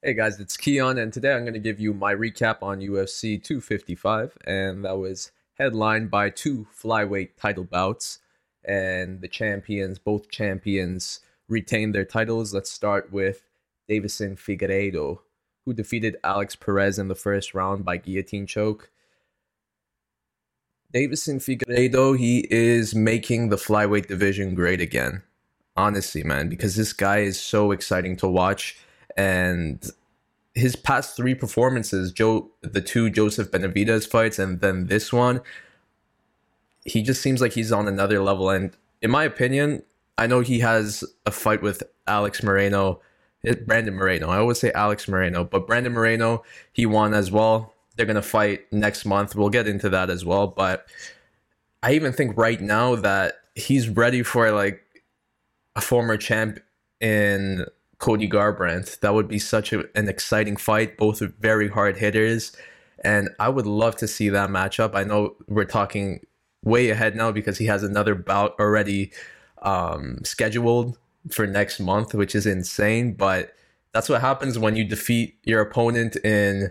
Hey guys, it's Keon, and today I'm going to give you my recap on UFC 255, and that was headlined by two flyweight title bouts, and the champions, both champions, retained their titles. Let's start with Deiveson Figueiredo, who defeated Alex Perez in the first round by guillotine choke. Deiveson Figueiredo, he is making the flyweight division great again. Honestly, man, because this guy is so exciting to watch. And his past three performances, the two Joseph Benavidez fights and then this one, he just seems like he's on another level. And in my opinion, I know he has a fight with Brandon Moreno. I always say Alex Moreno, but Brandon Moreno, he won as well. They're going to fight next month. We'll get into that as well. But I even think right now that he's ready for like a former champ in Cody Garbrandt. That would be such an exciting fight. Both are very hard hitters, and I would love to see that matchup. I know we're talking way ahead now because he has another bout already scheduled for next month, which is insane, but that's what happens when you defeat your opponent in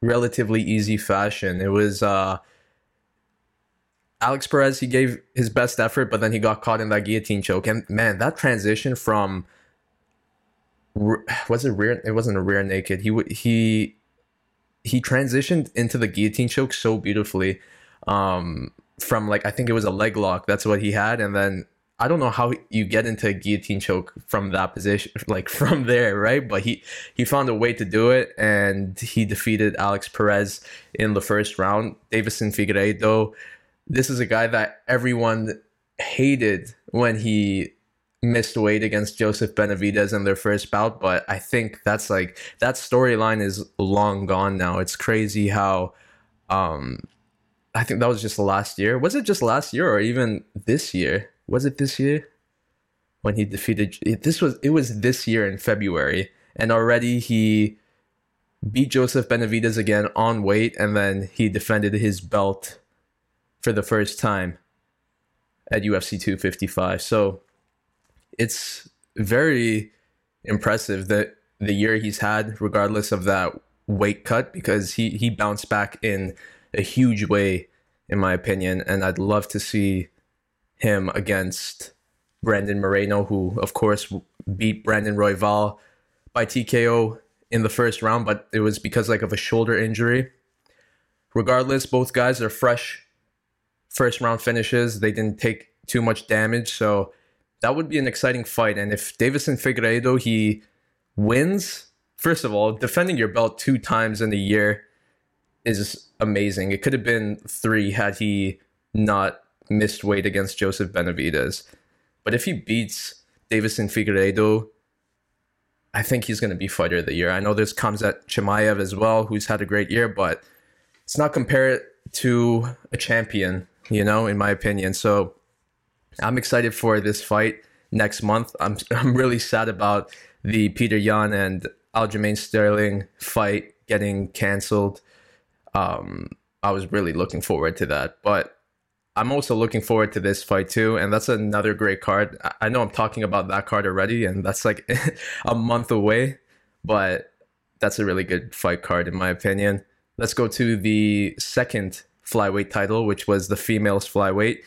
relatively easy fashion. It was Alex Perez. He gave his best effort, but then he got caught in that guillotine choke, and man, that transition from it wasn't a rear naked. He transitioned into the guillotine choke so beautifully from like, I think it was a leg lock. That's what he had. And then I don't know how you get into a guillotine choke from that position, like from there, right? But he found a way to do it, and he defeated Alex Perez in the first round. Deiveson Figueiredo, this is a guy that everyone hated when he missed weight against Joseph Benavidez in their first bout, but I think that's like, that storyline is long gone now. It's crazy how I think that was just last year. Was it just last year or even this year? Was it this year when he defeated? It was this year in February, and already he beat Joseph Benavidez again on weight, and then he defended his belt for the first time at UFC 255. So it's very impressive that the year he's had, regardless of that weight cut, because he bounced back in a huge way, in my opinion. And I'd love to see him against Brandon Moreno, who, of course, beat Brandon Royval by TKO in the first round, but it was because like of a shoulder injury. Regardless, both guys are fresh first-round finishes. They didn't take too much damage, so that would be an exciting fight. And if Deiveson Figueiredo, he wins, first of all, defending your belt two times in a year is amazing. It could have been three had he not missed weight against Joseph Benavidez. But if he beats Deiveson Figueiredo, I think he's going to be Fighter of the Year. I know there's Kamzat Chimaev as well, who's had a great year, but it's not compared to a champion, you know, in my opinion. So I'm excited for this fight next month. I'm really sad about the Peter Yan and Aljamain Sterling fight getting canceled. I was really looking forward to that, but I'm also looking forward to this fight too, and that's another great card. I know I'm talking about that card already, and that's like a month away, but that's a really good fight card in my opinion. Let's go to the second flyweight title, which was the females flyweight.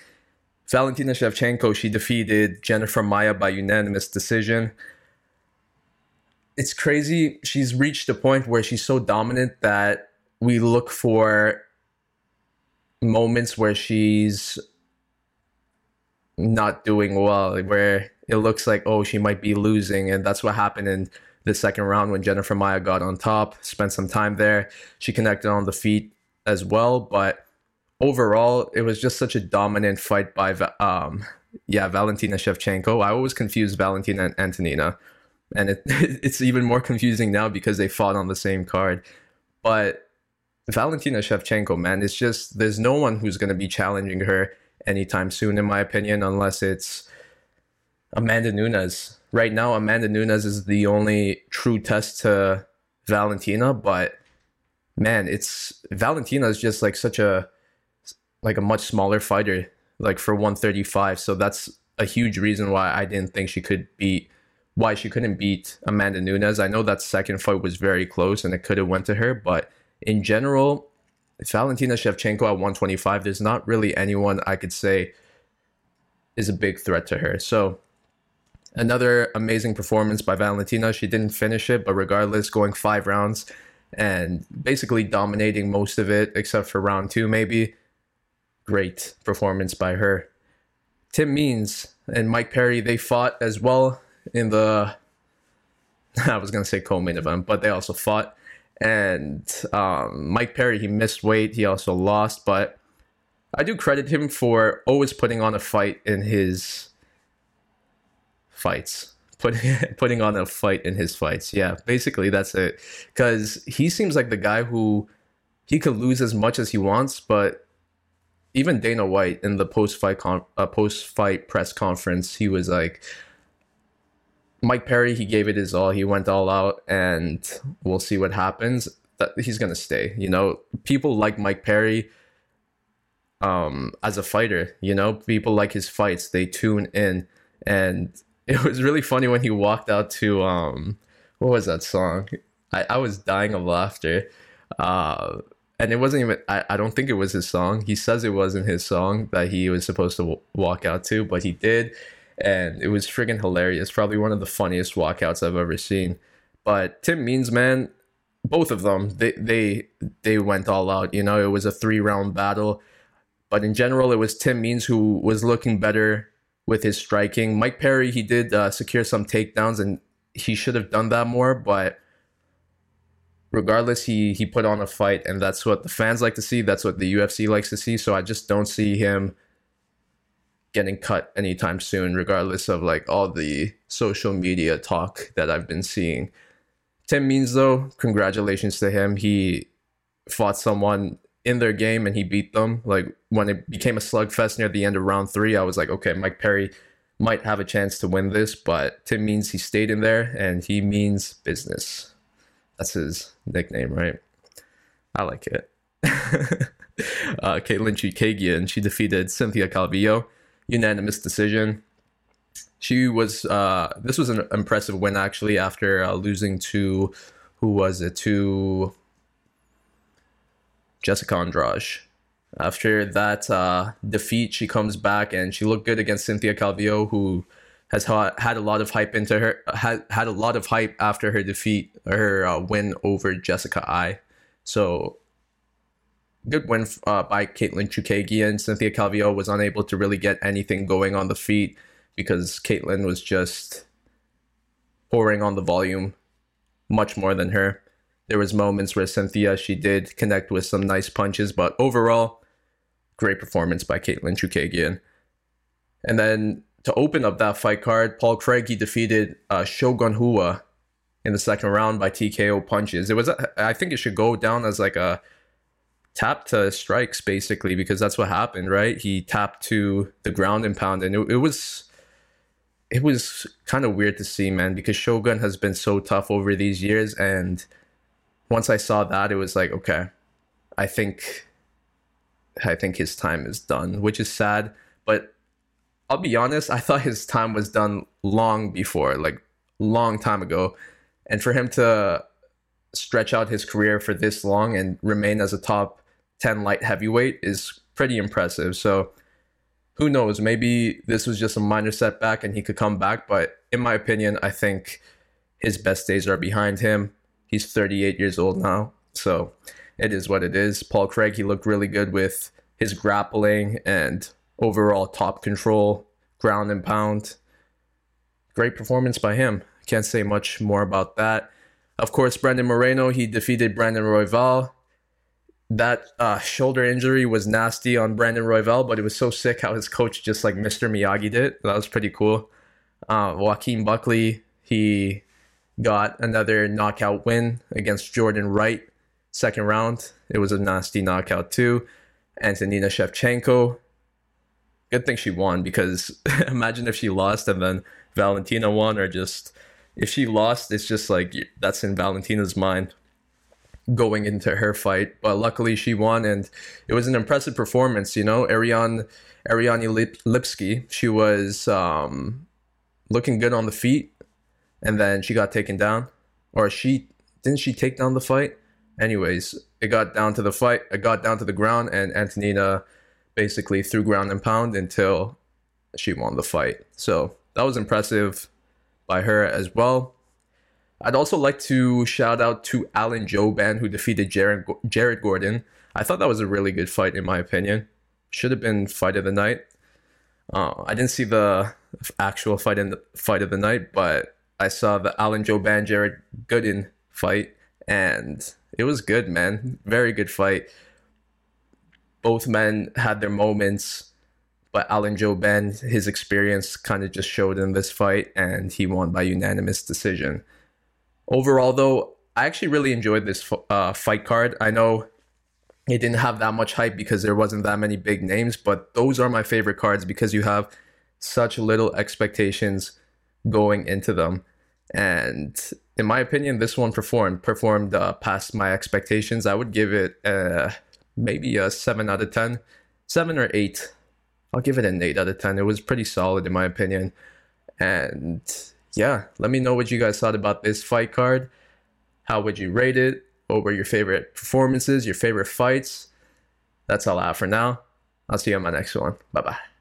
Valentina Shevchenko, she defeated Jennifer Maya by unanimous decision. It's crazy. She's reached a point where she's so dominant that we look for moments where she's not doing well, where it looks like, oh, she might be losing. And that's what happened in the second round when Jennifer Maya got on top, spent some time there. She connected on the feet as well, but overall, it was just such a dominant fight by Valentina Shevchenko. I always confuse Valentina and Antonina, and it's even more confusing now because they fought on the same card. But Valentina Shevchenko, man, it's just, there's no one who's going to be challenging her anytime soon, in my opinion, unless it's Amanda Nunes. Right now, Amanda Nunes is the only true test to Valentina, but man, Valentina is just like such a much smaller fighter, like for 135. So that's a huge reason why I didn't think she could beat why she couldn't beat Amanda Nunes. I know that second fight was very close and it could have went to her, but in general, Valentina Shevchenko at 125, there's not really anyone I could say is a big threat to her. So another amazing performance by Valentina. She didn't finish it, but regardless, going 5 rounds and basically dominating most of it except for round 2 maybe. Great performance by her. Tim Means and Mike Perry, they fought as well in the, I was going to say co-main event, but they also fought. And Mike Perry, he missed weight. He also lost, but I do credit him for always putting on a fight in his fights. Putting on a fight in his fights. Yeah, basically that's it. Because he seems like the guy who, he could lose as much as he wants, but even Dana White in the post-fight press conference, he was like, Mike Perry, he gave it his all. He went all out, and we'll see what happens. He's going to stay. You know, people like Mike Perry as a fighter. You know, people like his fights. They tune in. And it was really funny when he walked out to, what was that song? I was dying of laughter. And it wasn't even, I don't think it was his song. He says it wasn't his song that he was supposed to walk out to, but he did. And it was friggin' hilarious. Probably one of the funniest walkouts I've ever seen. But Tim Means, man, both of them, they went all out. You know, it was a 3-round battle. But in general, it was Tim Means who was looking better with his striking. Mike Perry, he did secure some takedowns, and he should have done that more. But regardless, he put on a fight, and that's what the fans like to see. That's what the UFC likes to see. So I just don't see him getting cut anytime soon, regardless of like all the social media talk that I've been seeing. Tim Means, though, congratulations to him. He fought someone in their game and he beat them. Like when it became a slugfest near the end of round 3, I was like, okay, Mike Perry might have a chance to win this, but Tim Means, he stayed in there and he means business. That's his nickname, right? I like it. Katlyn Chookagian, she defeated Cynthia Calvillo. Unanimous decision. She was this was an impressive win actually after losing to to Jessica Andrade. After that defeat, she comes back and she looked good against Cynthia Calvillo, who has had a lot of hype into her, had a lot of hype after her defeat, her win over Jessica Eye. So good win by Katlyn Chookagian. Cynthia Calvillo was unable to really get anything going on the feet because Katlyn was just pouring on the volume much more than her. There was moments where Cynthia, she did connect with some nice punches, but overall, great performance by Katlyn Chookagian. And then to open up that fight card, Paul Craig, he defeated Shogun Rua in the second round by TKO punches. It was, I think it should go down as like a tap to strikes, basically, because that's what happened, right? He tapped to the ground and pound, and it was kind of weird to see, man, because Shogun has been so tough over these years, and once I saw that, it was like, okay, I think his time is done, which is sad, but I'll be honest, I thought his time was done long before, like long time ago, and for him to stretch out his career for this long and remain as a top 10 light heavyweight is pretty impressive. So who knows, maybe this was just a minor setback and he could come back, but in my opinion, I think his best days are behind him. He's 38 years old now, so it is what it is. Paul Craig, he looked really good with his grappling and overall top control, ground and pound. Great performance by him. Can't say much more about that. Of course, Brandon Moreno, he defeated Brandon Royval. That shoulder injury was nasty on Brandon Royval, but it was so sick how his coach just like Mr. Miyagi did. That was pretty cool. Joaquin Buckley, he got another knockout win against Jordan Wright. Second round, it was a nasty knockout too. Antonina Shevchenko, good thing she won, because imagine if she lost and then Valentina won, or just... if she lost, it's just like that's in Valentina's mind going into her fight. But luckily she won, and it was an impressive performance, you know. Arianny Lipsky, she was looking good on the feet. and then she got taken down, or didn't she take down the fight? Anyways, it got down to the fight. It got down to the ground, and Antonina basically threw ground and pound until she won the fight. So that was impressive by her as well. I'd also like to shout out to Alan Jouban, who defeated Jared Gordon. I thought that was a really good fight, in my opinion. Should have been fight of the night. I didn't see the actual fight of the night, but I saw the Alan Jouban Jared Gooden fight, and it was good, man. Very good fight. Both men had their moments, but Alan Jouban, his experience kind of just showed in this fight, and he won by unanimous decision. Overall, though, I actually really enjoyed this fight card. I know it didn't have that much hype because there wasn't that many big names, but those are my favorite cards because you have such little expectations going into them. And in my opinion, this one performed past my expectations. I would give it maybe a 7 out of 10, 7 or 8. I'll give it an 8 out of 10. It was pretty solid in my opinion. And yeah, let me know what you guys thought about this fight card. How would you rate it? What were your favorite performances, your favorite fights? That's all I have for now. I'll see you on my next one. Bye-bye.